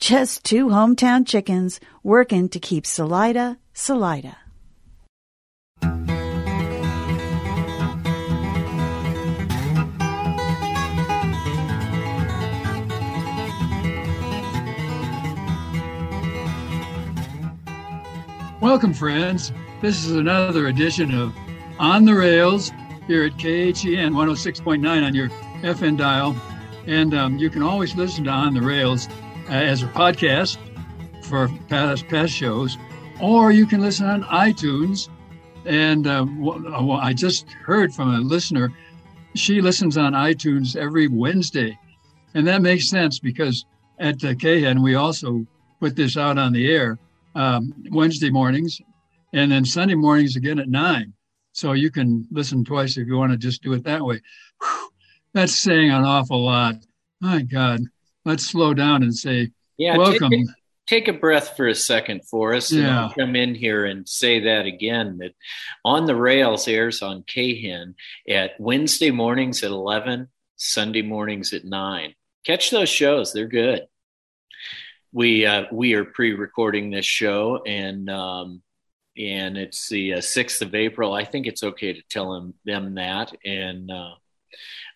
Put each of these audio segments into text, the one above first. just two hometown chickens working to keep Salida, Salida. Welcome, friends. This is another edition of On the Rails here at KHEN 106.9 on your FN dial. And you can always listen to On the Rails as a podcast for past shows, or you can listen on iTunes. And I just heard from a listener, she listens on iTunes every Wednesday. And that makes sense because at the KHEN, we also put this out on the air Wednesday mornings and then Sunday mornings again at 9. So you can listen twice if you want to just do it that way. Whew, that's saying an awful lot. My God. Let's slow down and say, welcome. Take a breath for a second for us. Yeah. And come in here and say that again, that On the Rails airs on KHEN at Wednesday mornings at 11, Sunday mornings at 9. Catch those shows. They're good. We are pre-recording this show, and it's the 6th of April. I think it's okay to tell them that. And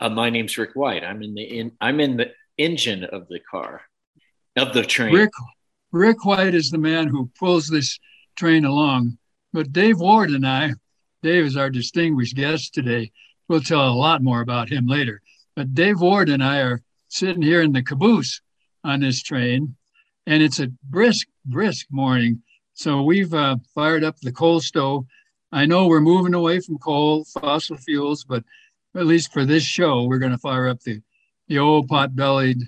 my name's Rick White. I'm in the engine of the car, of the train. Rick White is the man who pulls this train along. But Dave Ward and I, Dave is our distinguished guest today. We'll tell a lot more about him later. But Dave Ward and I are sitting here in the caboose on this train, and it's a brisk morning. So we've fired up the coal stove. I know we're moving away from coal, fossil fuels, but at least for this show, we're going to fire up the old pot-bellied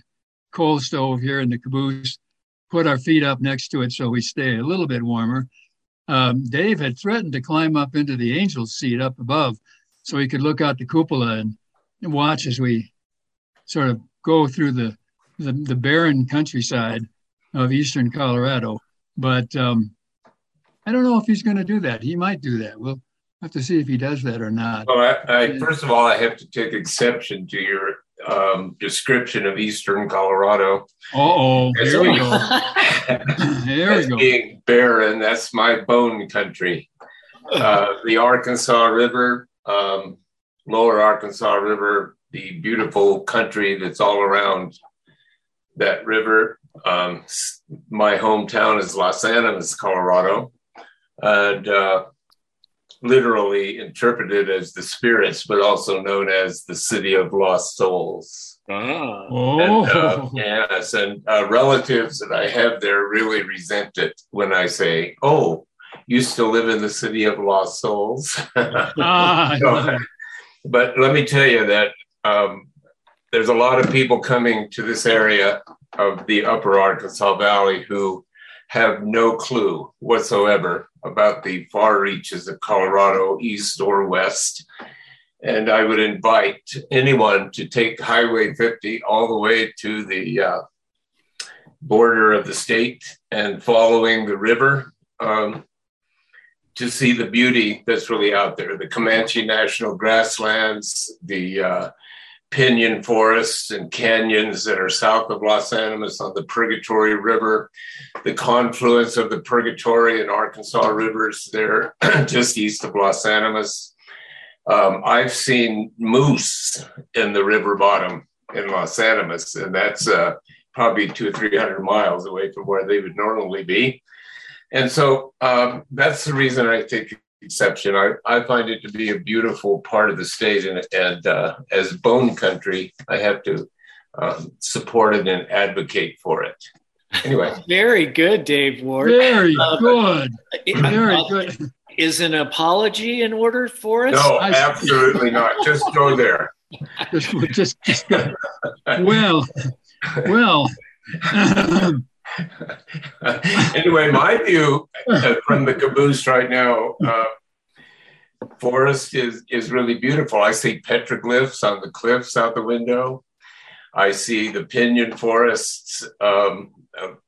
coal stove here in the caboose, put our feet up next to it so we stay a little bit warmer. Dave had threatened to climb up into the angel's seat up above so he could look out the cupola and watch as we sort of go through the barren countryside of eastern Colorado. But I don't know if he's going to do that. He might do that. We'll have to see if he does that or not. Well, first of all, I have to take exception to your description of eastern Colorado. Here we go. Here we go. Being barren, that's my bone country. The Arkansas River, lower Arkansas River, the beautiful country that's all around that river. My hometown is Las Animas, Colorado, and literally interpreted as the spirits, but also known as the city of lost souls. And relatives that I have there really resent it when I say, used to live in the city of lost souls. But let me tell you that there's a lot of people coming to this area of the upper Arkansas Valley who have no clue whatsoever about the far reaches of Colorado, east or west. And I would invite anyone to take Highway 50 all the way to the border of the state and following the river to see the beauty that's really out there. The Comanche National Grasslands, the pinyon forests and canyons that are south of Las Animas on the Purgatory River, the confluence of the Purgatory and Arkansas rivers there just east of Las Animas. I've seen moose in the river bottom in Las Animas, and that's probably 200 or 300 miles away from where they would normally be. And so that's the reason I take exception. I find it to be a beautiful part of the state, and as bone country, I have to support it and advocate for it. Anyway. Very good, Dave Ward. Very good. Very good. Is an apology in order for us? No, absolutely not. Just go there. Just go. Well. Anyway, my view from the caboose right now, forest is really beautiful. I see petroglyphs on the cliffs out the window. I see the pinyon forests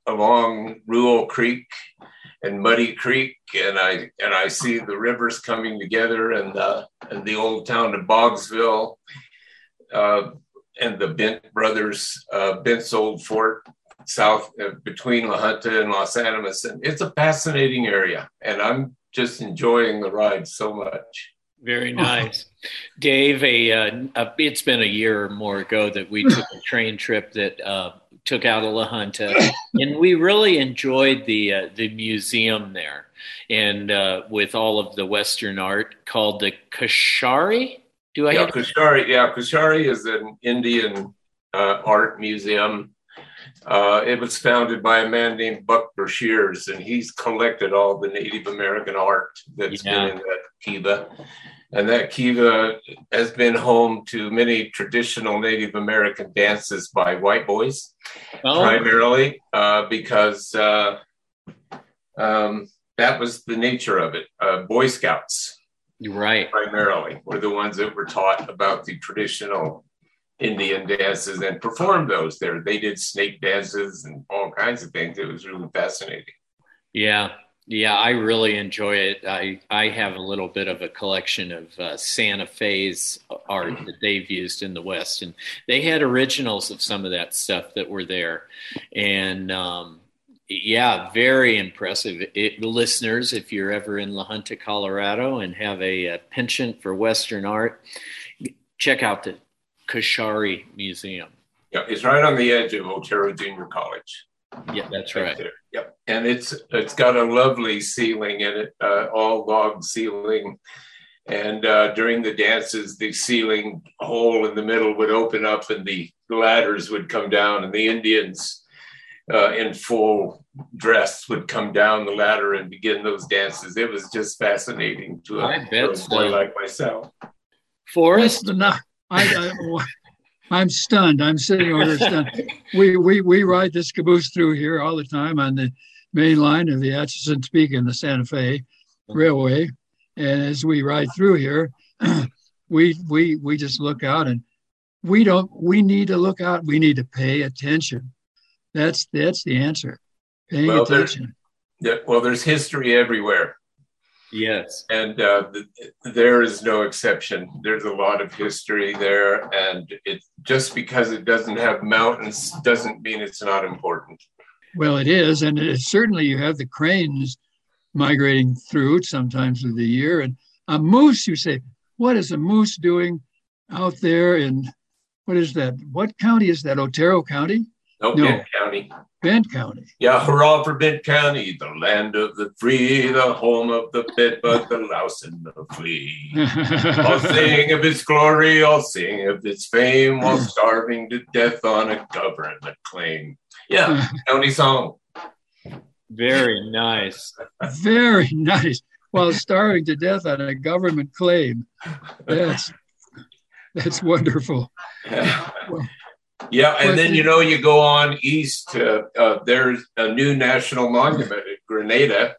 along Rural Creek and Muddy Creek, and I see the rivers coming together, and the old town of Boggsville, and the Bent brothers, Bent's Old Fort, south between La Junta and Las Animas, and it's a fascinating area, and I'm just enjoying the ride so much. Very nice. Dave, it's been a year or more ago that we took a train trip that took out of La Junta, and we really enjoyed the museum there, and with all of the Western art called the Koshare. Koshare. Yeah, Koshare is an Indian art museum. It was founded by a man named Buck Brashears, and he's collected all the Native American art that's been in that kiva. And that kiva has been home to many traditional Native American dances by white boys, primarily, because that was the nature of it. Boy Scouts, right, primarily, were the ones that were taught about the traditional Indian dances and performed those there. They did snake dances and all kinds of things. It was really fascinating. Yeah, I really enjoy it. I have a little bit of a collection of Santa Fe's art that they've used in the West, and they had originals of some of that stuff that were there. And very impressive. Listeners, if you're ever in La Junta, Colorado, and have a penchant for Western art, check out the Koshare Museum. Yeah, it's right on the edge of Otero Junior College. Yeah, that's right. There. Yep, and it's got a lovely ceiling in it, all log ceiling. And during the dances, the ceiling hole in the middle would open up, and the ladders would come down, and the Indians in full dress would come down the ladder and begin those dances. It was just fascinating to a boy like myself. Forrest, enough. I'm stunned. I'm sitting over stunned. We ride this caboose through here all the time on the main line of the Atchison, Topeka and the Santa Fe Railway. And as we ride through here, we just look out, and we need to look out. We need to pay attention. That's the answer. Paying attention. There's history everywhere. Yes. And there is no exception. There's a lot of history there. And it just because it doesn't have mountains doesn't mean it's not important. Well, it is. And certainly you have the cranes migrating through sometimes through the year. And a moose, you say, what is a moose doing out there? And what is that? What county is that? Otero County? No. Bent County. Bent County. Yeah, hurrah for Bent County, the land of the free, the home of the fit, but the louse and the flea. I'll sing of its glory, I'll sing of its fame, while starving to death on a government claim. Yeah, county song. Very nice. Very nice. While starving to death on a government claim. That's wonderful. Well, yeah, and then, you go on east. There's a new national monument at Granada,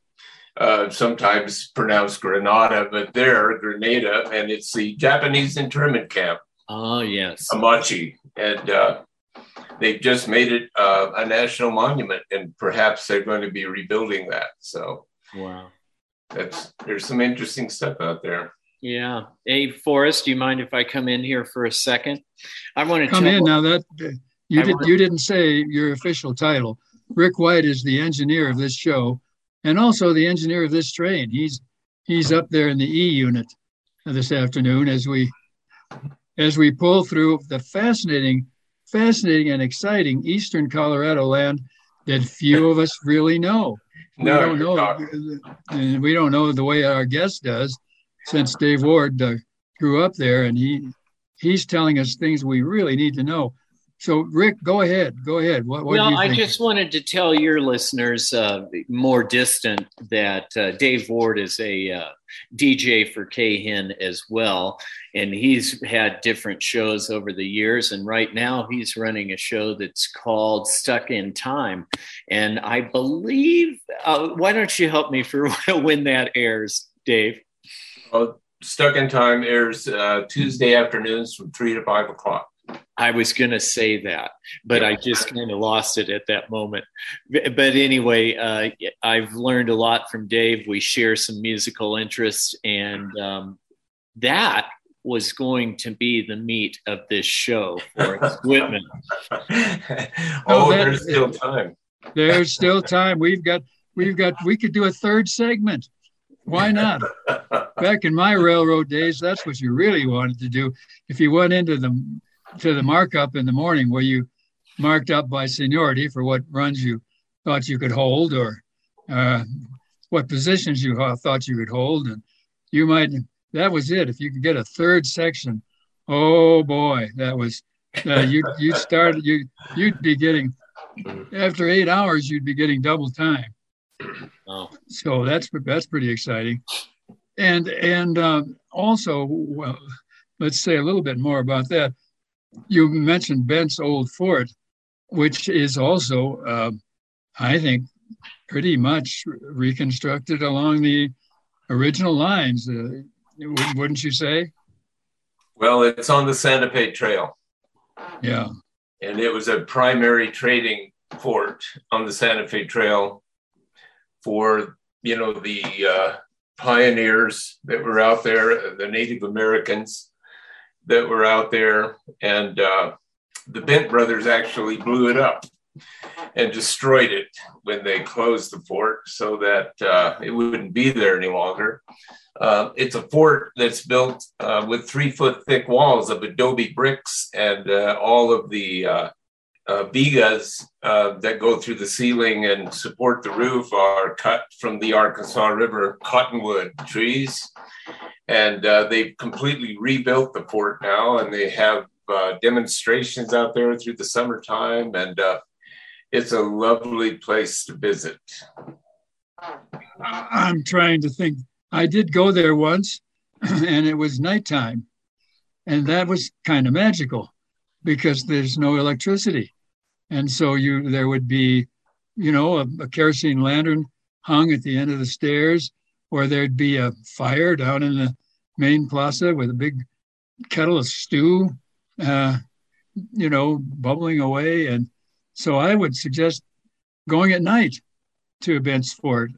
sometimes pronounced Granada, but there, Granada, and it's the Japanese internment camp. Oh, yes. Amachi. And they've just made it a national monument, and perhaps they're going to be rebuilding that. So, wow. There's some interesting stuff out there. Yeah. Hey, Forrest, do you mind if I come in here for a second? I want to come in now. You didn't say your official title. Rick White is the engineer of this show, and also the engineer of this train. He's up there in the E unit this afternoon as we pull through the fascinating fascinating and exciting eastern Colorado land that few of us really know. We don't know the way our guest does, since Dave Ward grew up there, and he's telling us things we really need to know. So, Rick, go ahead. What do you think? I just wanted to tell your listeners, more distant, that Dave Ward is a DJ for KHEN as well, and he's had different shows over the years, and right now he's running a show that's called Stuck in Time, and I believe, why don't you help me for when that airs, Dave? Stuck in Time airs Tuesday afternoons from 3 to 5 o'clock. I was going to say that, but I just kind of lost it at that moment. But anyway, I've learned a lot from Dave. We share some musical interests, and that was going to be the meat of this show for its Whitman. There's still time. There's still time. We could do a third segment. Why not? Back in my railroad days, that's what you really wanted to do. If you went into to the markup in the morning, where you marked up by seniority for what runs you thought you could hold, or what positions you thought you could hold, and that was it. If you could get a third section, oh boy, that was you'd be getting, after 8 hours, you'd be getting double time. Oh. So that's pretty exciting, and also, well, let's say a little bit more about that. You mentioned Bent's Old Fort, which is also, I think, pretty much reconstructed along the original lines, wouldn't you say? Well, it's on the Santa Fe Trail. Yeah. And it was a primary trading fort on the Santa Fe Trail for, the pioneers that were out there, the Native Americans that were out there, and the Bent brothers actually blew it up and destroyed it when they closed the fort so that it wouldn't be there any longer. It's a fort that's built with 3-foot thick walls of adobe bricks, and all of the vigas that go through the ceiling and support the roof are cut from the Arkansas River cottonwood trees. And they've completely rebuilt the fort now, and they have demonstrations out there through the summertime, and it's a lovely place to visit. I'm trying to think. I did go there once, and it was nighttime, and that was kind of magical because there's no electricity. And so there would be, a kerosene lantern hung at the end of the stairs, or there'd be a fire down in the main plaza with a big kettle of stew, bubbling away. And so I would suggest going at night to Bent's Fort.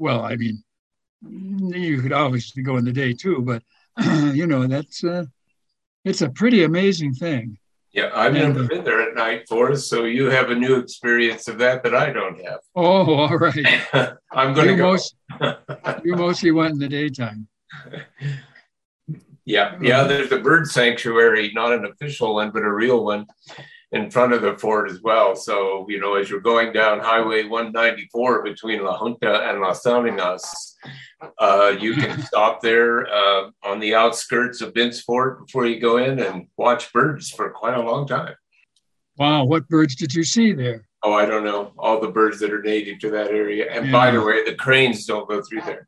You could obviously go in the day too, but that's it's a pretty amazing thing. Yeah, I've never been there at night, Forrest, so you have a new experience of that I don't have. Oh, all right. I'm going to go. You mostly went in the daytime. Yeah, there's a bird sanctuary, not an official one, but a real one in front of the fort as well. So, as you're going down Highway 194 between La Junta and Las Animas, you can stop there on the outskirts of Bent's Fort before you go in and watch birds for quite a long time. Wow, what birds did you see there? Oh, I don't know. All the birds that are native to that area. And by the way, the cranes don't go through there.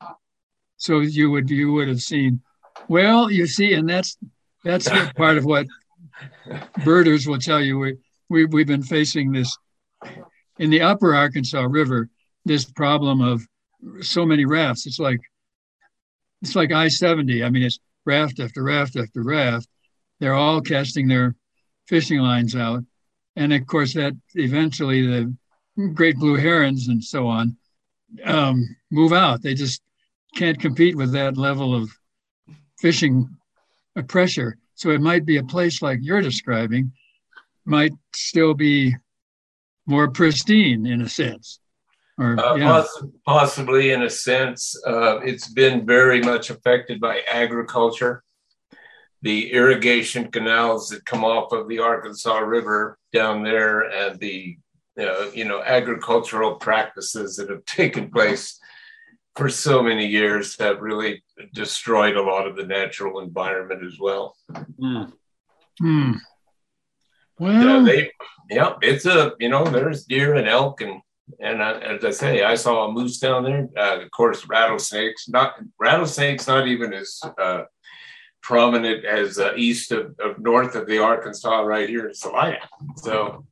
So you would have seen. Well, you see, and that's part of what birders will tell you. We've been facing this in the upper Arkansas River, this problem of so many rafts. It's like I-70. I mean, it's raft after raft after raft. They're all casting their fishing lines out. And of course, that eventually the great blue herons and so on move out. They just can't compete with that level of fishing pressure. So it might be a place like you're describing might still be more pristine in a sense. Possibly in a sense. It's been very much affected by agriculture. the irrigation canals that come off of the Arkansas River down there, and the agricultural practices that have taken place for so many years have really destroyed a lot of the natural environment as well. Mm. Mm. Well, it's there's deer and elk, and as I say, I saw a moose down there. Of course, rattlesnakes, not even as prominent as east of north of the Arkansas, right here in Salina. So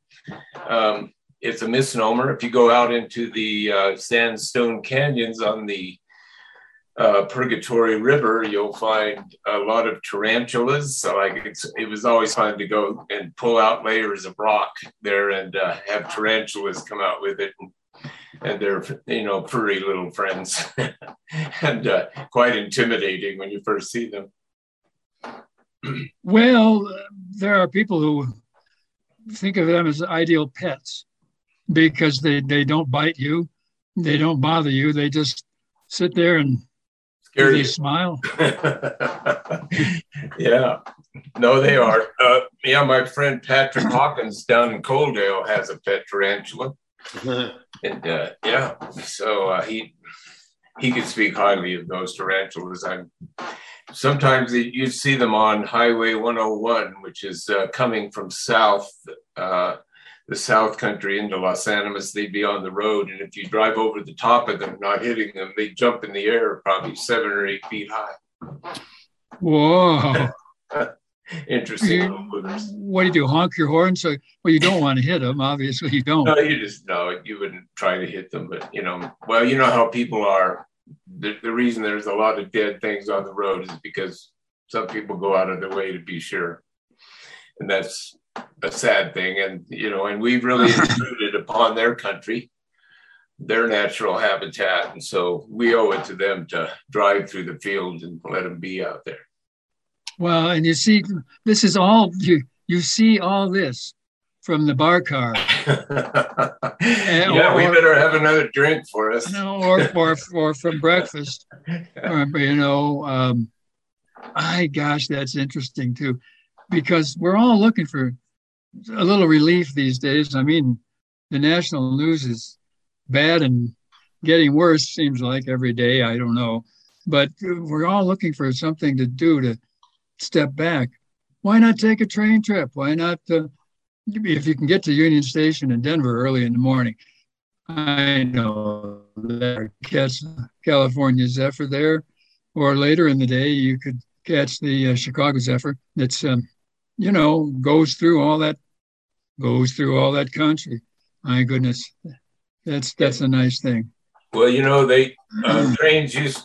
it's a misnomer. If you go out into the sandstone canyons on the Purgatory River, you'll find a lot of tarantulas. So it was always fun to go and pull out layers of rock there and have tarantulas come out with it and their furry little friends and quite intimidating when you first see them. Well, there are people who think of them as ideal pets because they don't bite you, they don't bother you, they just sit there and scare you, smile. Yeah, no, they are. My friend Patrick Hawkins down in Coaldale has a pet tarantula, and he could speak highly of those tarantulas. Sometimes you see them on Highway 101, which is coming from the South Country into Las Animas. They'd be on the road, and if you drive over the top of them, not hitting them, they jump in the air probably 7 or 8 feet high. Whoa. Interesting. What do you do, honk your horn? So, well, you don't want to hit them, obviously you don't. No, you wouldn't try to hit them, but, you know how people are. The reason there's a lot of dead things on the road is because some people go out of their way to be sure. And that's a sad thing. And, and we've really intruded upon their country, their natural habitat. And so we owe it to them to drive through the field and let them be out there. Well, and you see, this is all, you see all this from the bar car. We better have another drink for us. No, or from breakfast. That's interesting too, because we're all looking for a little relief these days. I mean, the national news is bad and getting worse, seems like, every day. I don't know. But we're all looking for something to do to step back. Why not take a train trip? Why not... if you can get to Union Station in Denver early in the morning. I know that catch California Zephyr there, or later in the day, you could catch the Chicago Zephyr. That's, goes through all that country. My goodness. That's a nice thing. Well, they trains used,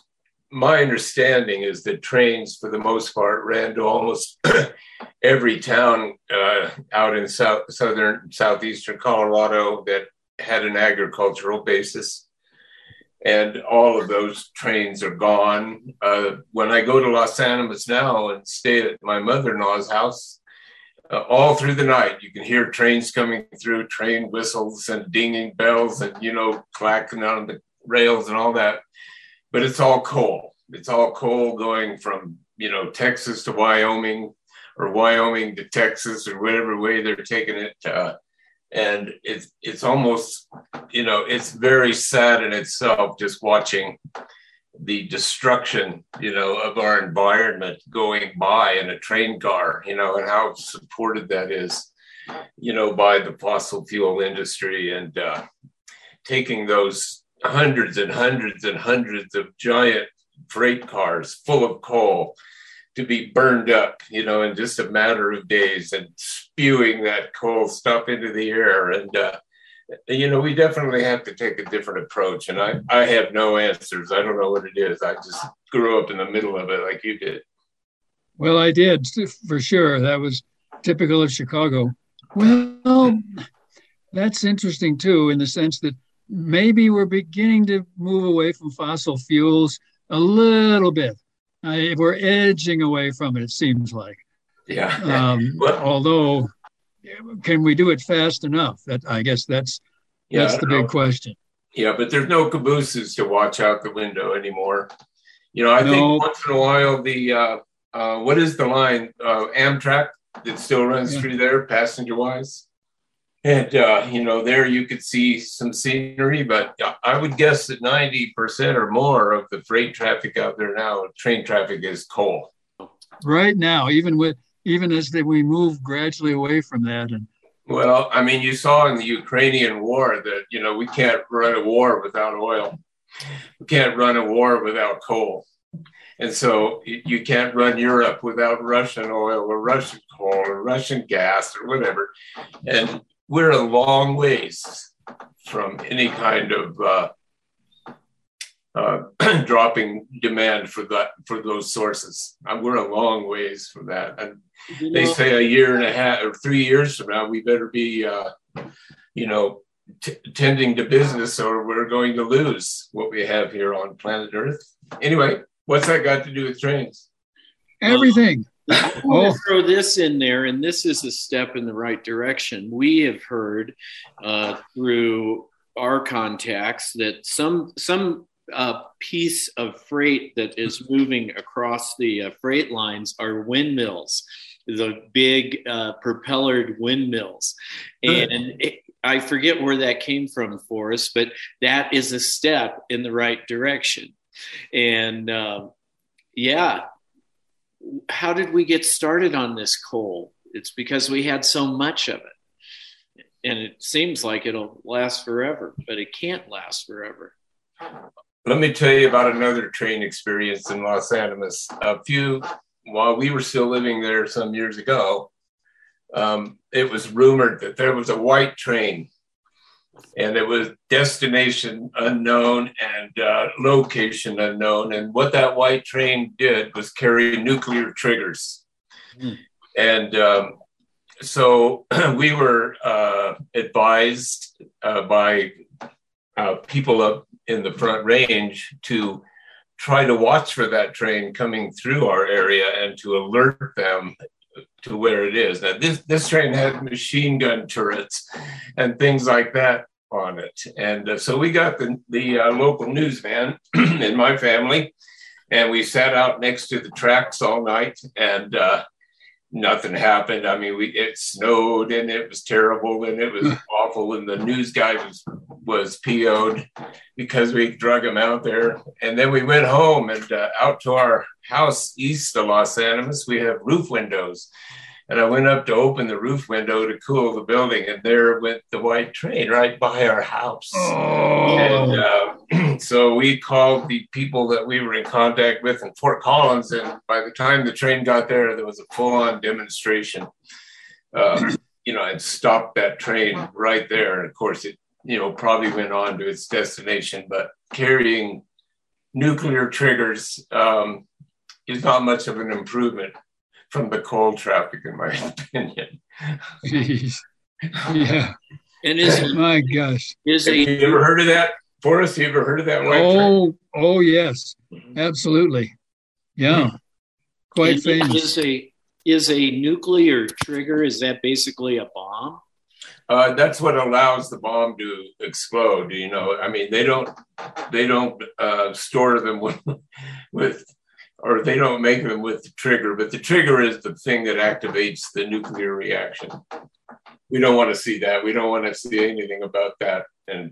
my understanding is that trains, for the most part, ran to almost every town out in southeastern Colorado that had an agricultural basis. And all of those trains are gone. When I go to Las Animas now and stay at my mother-in-law's house, all through the night, you can hear trains coming through, train whistles and dinging bells and, clacking on the rails and all that. But it's all coal. It's all coal going from, Texas to Wyoming, or Wyoming to Texas, or whatever way they're taking it. And it's almost, it's very sad in itself, just watching the destruction, of our environment going by in a train car, and how supported that is, by the fossil fuel industry, and taking those hundreds and hundreds and hundreds of giant freight cars full of coal to be burned up, in just a matter of days, and spewing that coal stuff into the air. And, we definitely have to take a different approach. And I have no answers. I don't know what it is. I just grew up in the middle of it like you did. Well, I did, for sure. That was typical of Chicago. Well, that's interesting, too, in the sense that maybe we're beginning to move away from fossil fuels a little bit. We're edging away from it, it seems like. Yeah. Although, can we do it fast enough? That's the big question. Yeah, but there's no cabooses to watch out the window anymore. I think once in a while the What is the line? Amtrak that still runs through there, passenger-wise. And, you know, there you could see some scenery, but I would guess that 90% or more of the freight traffic out there now, train traffic, is coal. Right now, even as we move gradually away from that. And well, I mean, you saw in the Ukrainian war that, you know, we can't run a war without oil. We can't run a war without coal. And so you can't run Europe without Russian oil or Russian coal or Russian gas or whatever. And we're a long ways from any kind of dropping demand for those sources. We're a long ways from that. And they say a year and a half or 3 years from now, we better be, tending to business, or we're going to lose what we have here on planet Earth. Anyway, what's that got to do with trains? Everything. I want to throw this in there, and this is a step in the right direction. We have heard through our contacts that some piece of freight that is moving across the freight lines are windmills, the big propellered windmills. And I forget where that came from for us, but that is a step in the right direction. And how did we get started on this coal? It's because we had so much of it. And it seems like it'll last forever, but it can't last forever. Let me tell you about another train experience in Las Animas. While we were still living there some years ago, it was rumored that there was a white train, and it was destination unknown and location unknown. And what that white train did was carry nuclear triggers. And so we were advised by people up in the Front Range to try to watch for that train coming through our area and to alert them to where it is. Now, this train had machine gun turrets and things like that on it. And so we got the local news van in my family, and we sat out next to the tracks all night, and nothing happened. I mean, it snowed, and it was terrible, and it was awful, and the news guy was PO'd because we drug him out there. And then we went home, and out to our house east of Las Animas, we have roof windows. And I went up to open the roof window to cool the building, and there went the white train right by our house. And so we called the people that we were in contact with in Fort Collins, and by the time the train got there, there was a full-on demonstration, and stopped that train right there. And of course, it probably went on to its destination, but carrying nuclear triggers is not much of an improvement from the coal traffic, in my opinion. Jeez. Yeah. And my gosh. You ever heard of that, Forrest? You ever heard of that? Oh, yes. Absolutely. Yeah. Quite famous. Is a nuclear trigger, is that basically a bomb? That's what allows the bomb to explode. I mean, they don't store them with or they don't make them with the trigger, but the trigger is the thing that activates the nuclear reaction. We don't want to see that. We don't want to see anything about that. And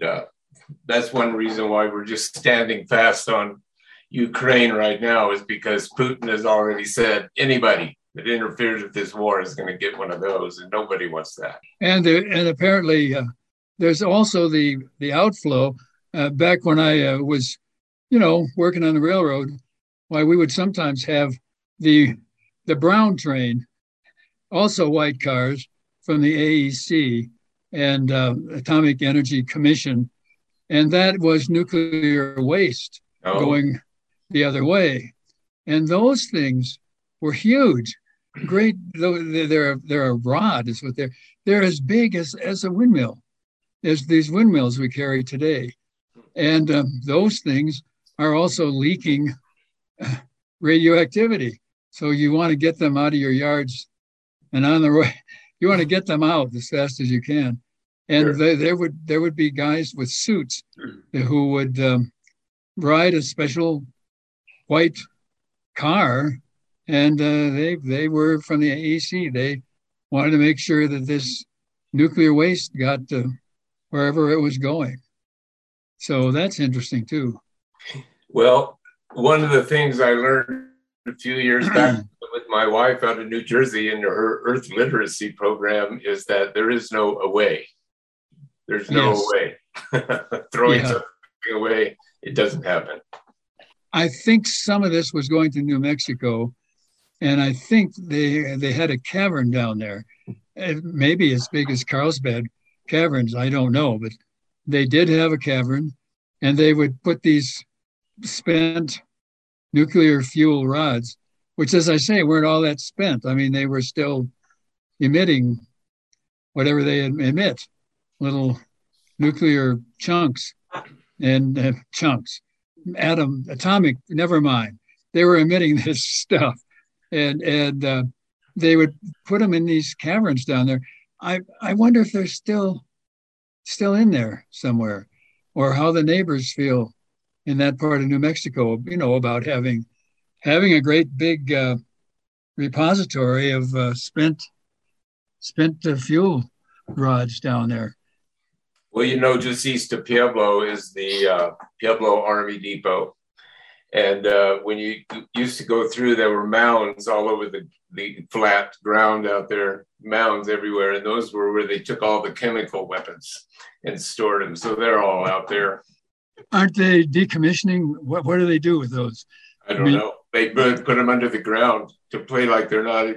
that's one reason why we're just standing fast on Ukraine right now, is because Putin has already said anybody that interferes with this war is going to get one of those, and nobody wants that. And apparently there's also the outflow. Back when I was, working on the railroad, why we would sometimes have the brown train, also white cars from the AEC and Atomic Energy Commission, and that was nuclear waste going the other way, and those things were huge, great. They're a rod is what they're as big as a windmill, as these windmills we carry today, and those things are also leaking radioactivity. So you want to get them out of your yards and on the road. You want to get them out as fast as you can. And sure, there would be guys with suits who would ride a special white car And they were from the AEC. They wanted to make sure that this nuclear waste got to wherever it was going. So that's interesting too. Well, one of the things I learned a few years back with my wife out of New Jersey in her earth literacy program is that there is no away. There's no away. Throwing something away, it doesn't happen. I think some of this was going to New Mexico, and I think they had a cavern down there, maybe as big as Carlsbad caverns. I don't know, but they did have a cavern, and they would put these spent nuclear fuel rods, which, as I say, weren't all that spent. I mean, they were still emitting whatever they emit, little nuclear chunks and atomic, they were emitting this stuff. And they would put them in these caverns down there. I wonder if they're still in there somewhere, or how the neighbors feel in that part of New Mexico, you know, about having a great big repository of spent fuel rods down there. Well, you know, just east of Pueblo is the Pueblo Army Depot. And when you used to go through, there were mounds all over the flat ground out there, mounds everywhere. And those were where they took all the chemical weapons and stored them. So they're all out there. Aren't they decommissioning? What do they do with those? I don't know. They put them under the ground to play like they're not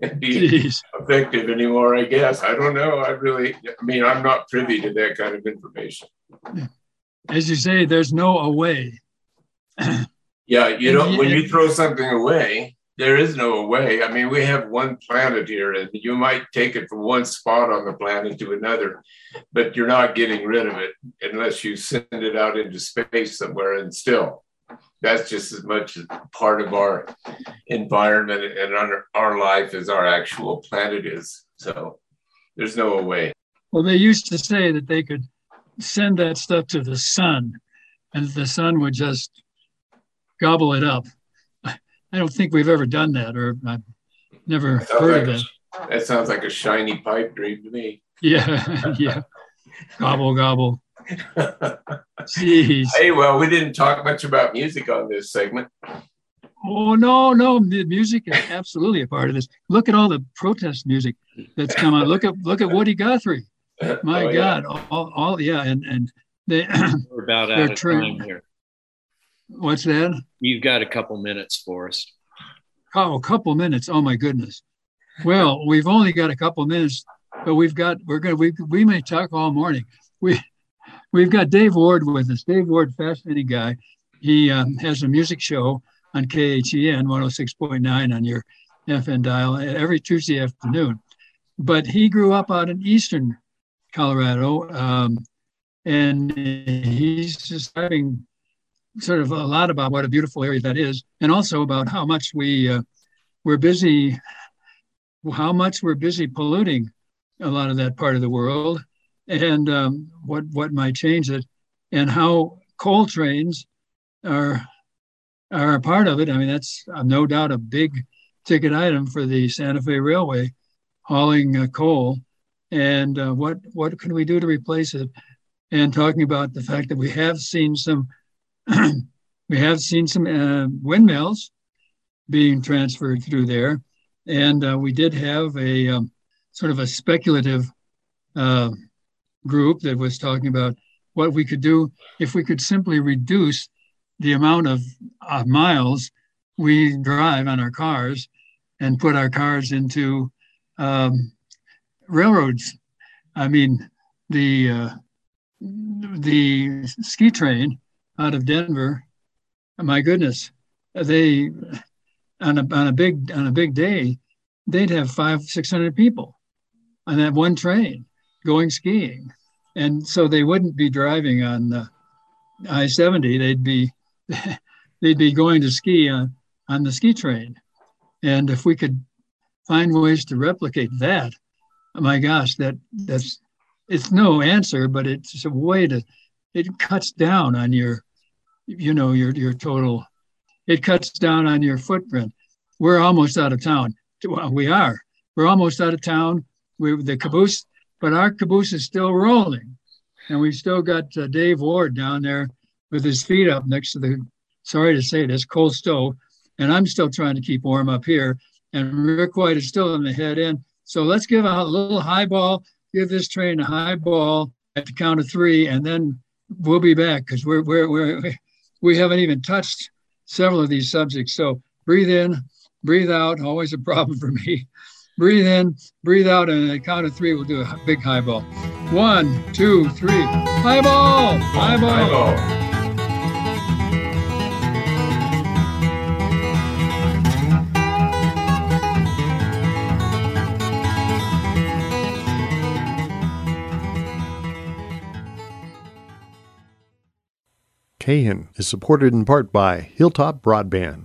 effective anymore, I guess. I don't know. I'm not privy to that kind of information. As you say, there's no away. Yeah, you know, when you throw something away, there is no away. I mean, we have one planet here, and you might take it from one spot on the planet to another, but you're not getting rid of it unless you send it out into space somewhere. And still, that's just as much a part of our environment and our life as our actual planet is. So there's no away. Well, they used to say that they could send that stuff to the sun, and the sun would just gobble it up. I don't think we've ever done that, or I've never heard of that. That sounds like a shiny pipe dream to me. Yeah, yeah. Gobble, gobble. Jeez. Hey, well, we didn't talk much about music on this segment. Oh, no. The music is absolutely a part of this. Look at all the protest music that's come on. Look at Woody Guthrie. My God. Yeah. And they... We're about out of time here. What's that? You've got a couple minutes for us. Oh, a couple minutes. Oh my goodness. Well, we've only got a couple minutes, but we may talk all morning. We've got Dave Ward with us. Dave Ward, fascinating guy. He has a music show on KHEN 106.9 on your FN dial every Tuesday afternoon. But he grew up out in eastern Colorado, and he's just having sort of a lot about what a beautiful area that is, and also about how much we're busy polluting a lot of that part of the world, and what might change it, and how coal trains are a part of it. I mean, that's no doubt a big ticket item for the Santa Fe Railway, hauling coal, and what can we do to replace it, and talking about the fact that we have seen some windmills being transferred through there. And we did have a sort of a speculative group that was talking about what we could do if we could simply reduce the amount of miles we drive on our cars and put our cars into railroads. I mean, the ski train out of Denver, my goodness, they on a big day, they'd have 500-600 people on that one train going skiing, and so they wouldn't be driving on I-70. They'd be going to ski on the ski train, and if we could find ways to replicate that, my gosh, it's no answer, but it's a way to cuts down on your total. It cuts down on your footprint. we're almost out of town. Well, we are. We're almost out of town. We the caboose, but our caboose is still rolling. And we've still got Dave Ward down there with his feet up next to the, sorry to say this, coal stove. And I'm still trying to keep warm up here. And Rick White is still in the head end. So let's give a little highball, give this train a highball at the count of three, and then we'll be back because we haven't even touched several of these subjects. So breathe in, breathe out, always a problem for me. Breathe in, breathe out, and at the count of three, we'll do a big highball. 1, 2, 3, highball, highball. Highball. KHEN is supported in part by Hilltop Broadband.